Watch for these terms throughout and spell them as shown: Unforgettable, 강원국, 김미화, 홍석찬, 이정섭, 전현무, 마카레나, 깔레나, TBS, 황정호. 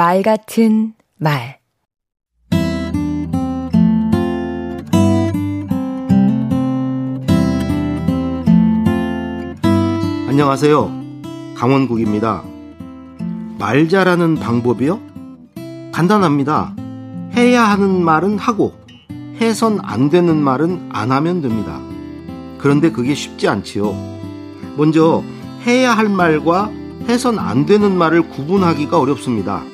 말 같은 말. 안녕하세요. 강원국입니다. 말 잘하는 방법이요? 간단합니다. 해야 하는 말은 하고 해선 안 되는 말은 안 하면 됩니다. 그런데 그게 쉽지 않지요. 먼저 해야 할 말과 해선 안 되는 말을 구분하기가 어렵습니다.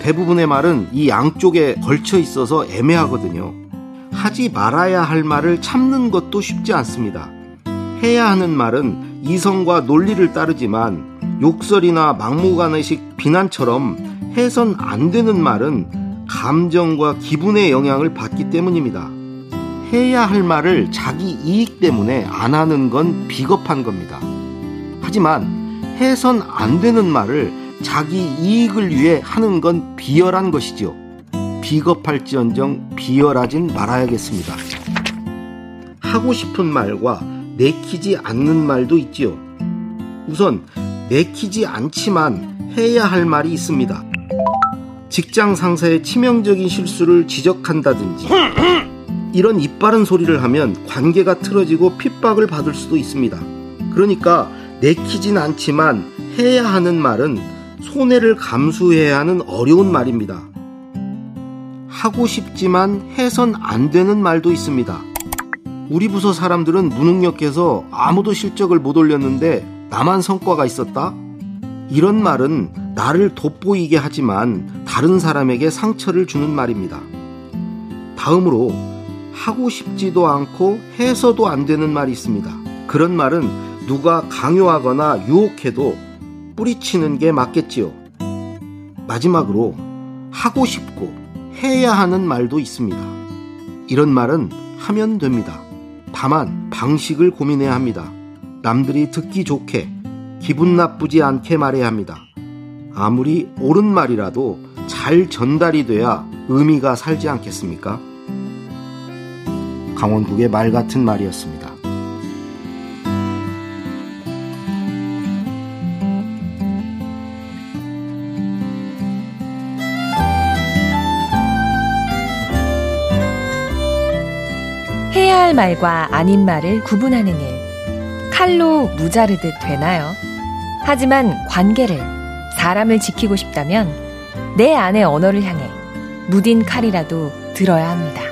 대부분의 말은 이 양쪽에 걸쳐 있어서 애매하거든요. 하지 말아야 할 말을 참는 것도 쉽지 않습니다. 해야 하는 말은 이성과 논리를 따르지만 욕설이나 막무가내식 비난처럼 해선 안 되는 말은 감정과 기분의 영향을 받기 때문입니다. 해야 할 말을 자기 이익 때문에 안 하는 건 비겁한 겁니다. 하지만 해선 안 되는 말을 자기 이익을 위해 하는 건 비열한 것이지요. 비겁할지언정 비열하진 말아야겠습니다. 하고 싶은 말과 내키지 않는 말도 있지요. 우선 내키지 않지만 해야 할 말이 있습니다. 직장 상사의 치명적인 실수를 지적한다든지 이런 입바른 소리를 하면 관계가 틀어지고 핍박을 받을 수도 있습니다. 그러니까 내키진 않지만 해야 하는 말은 손해를 감수해야 하는 어려운 말입니다. 하고 싶지만 해선 안 되는 말도 있습니다. 우리 부서 사람들은 무능력해서 아무도 실적을 못 올렸는데 나만 성과가 있었다? 이런 말은 나를 돋보이게 하지만 다른 사람에게 상처를 주는 말입니다. 다음으로 하고 싶지도 않고 해서도 안 되는 말이 있습니다. 그런 말은 누가 강요하거나 유혹해도 뿌리치는 게 맞겠지요. 마지막으로 하고 싶고 해야 하는 말도 있습니다. 이런 말은 하면 됩니다. 다만 방식을 고민해야 합니다. 남들이 듣기 좋게, 기분 나쁘지 않게 말해야 합니다. 아무리 옳은 말이라도 잘 전달이 돼야 의미가 살지 않겠습니까? 강원국의 말 같은 말이었습니다. 해야 할 말과 아닌 말을 구분하는 일. 칼로 무자르듯 되나요? 하지만 관계를, 사람을 지키고 싶다면 내 안의 언어를 향해 무딘 칼이라도 들어야 합니다.